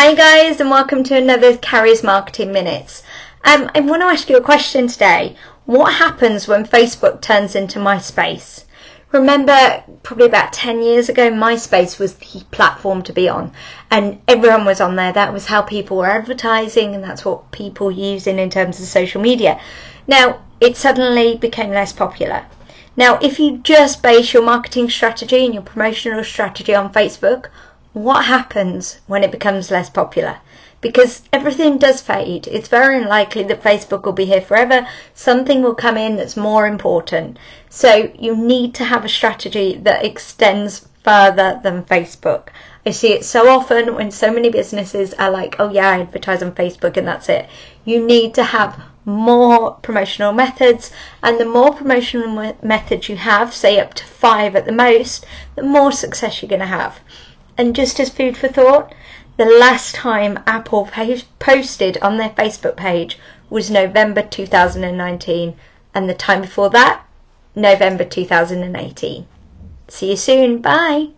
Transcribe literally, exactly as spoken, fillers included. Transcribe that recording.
Hi guys, and welcome to another Carrie's Marketing Minutes. Um, I want to ask you a question today. What happens when Facebook turns into MySpace? Remember, probably about ten years ago, MySpace was the platform to be on, and everyone was on there. That was how people were advertising, and that's what people using in terms of social media. Now, it suddenly became less popular. Now, if you just base your marketing strategy and your promotional strategy on Facebook, what happens when it becomes less popular? Because everything does fade. It's very unlikely that Facebook will be here forever. Something will come in that's more important. So you need to have a strategy that extends further than Facebook. I see it so often when so many businesses are like, oh yeah, I advertise on Facebook and that's it. You need to have more promotional methods, and the more promotional methods you have, say up to five at the most, the more success you're going to have. And just as food for thought, the last time Apple posted on their Facebook page was November two thousand nineteen, and the time before that, November two thousand eighteen. See you soon. Bye.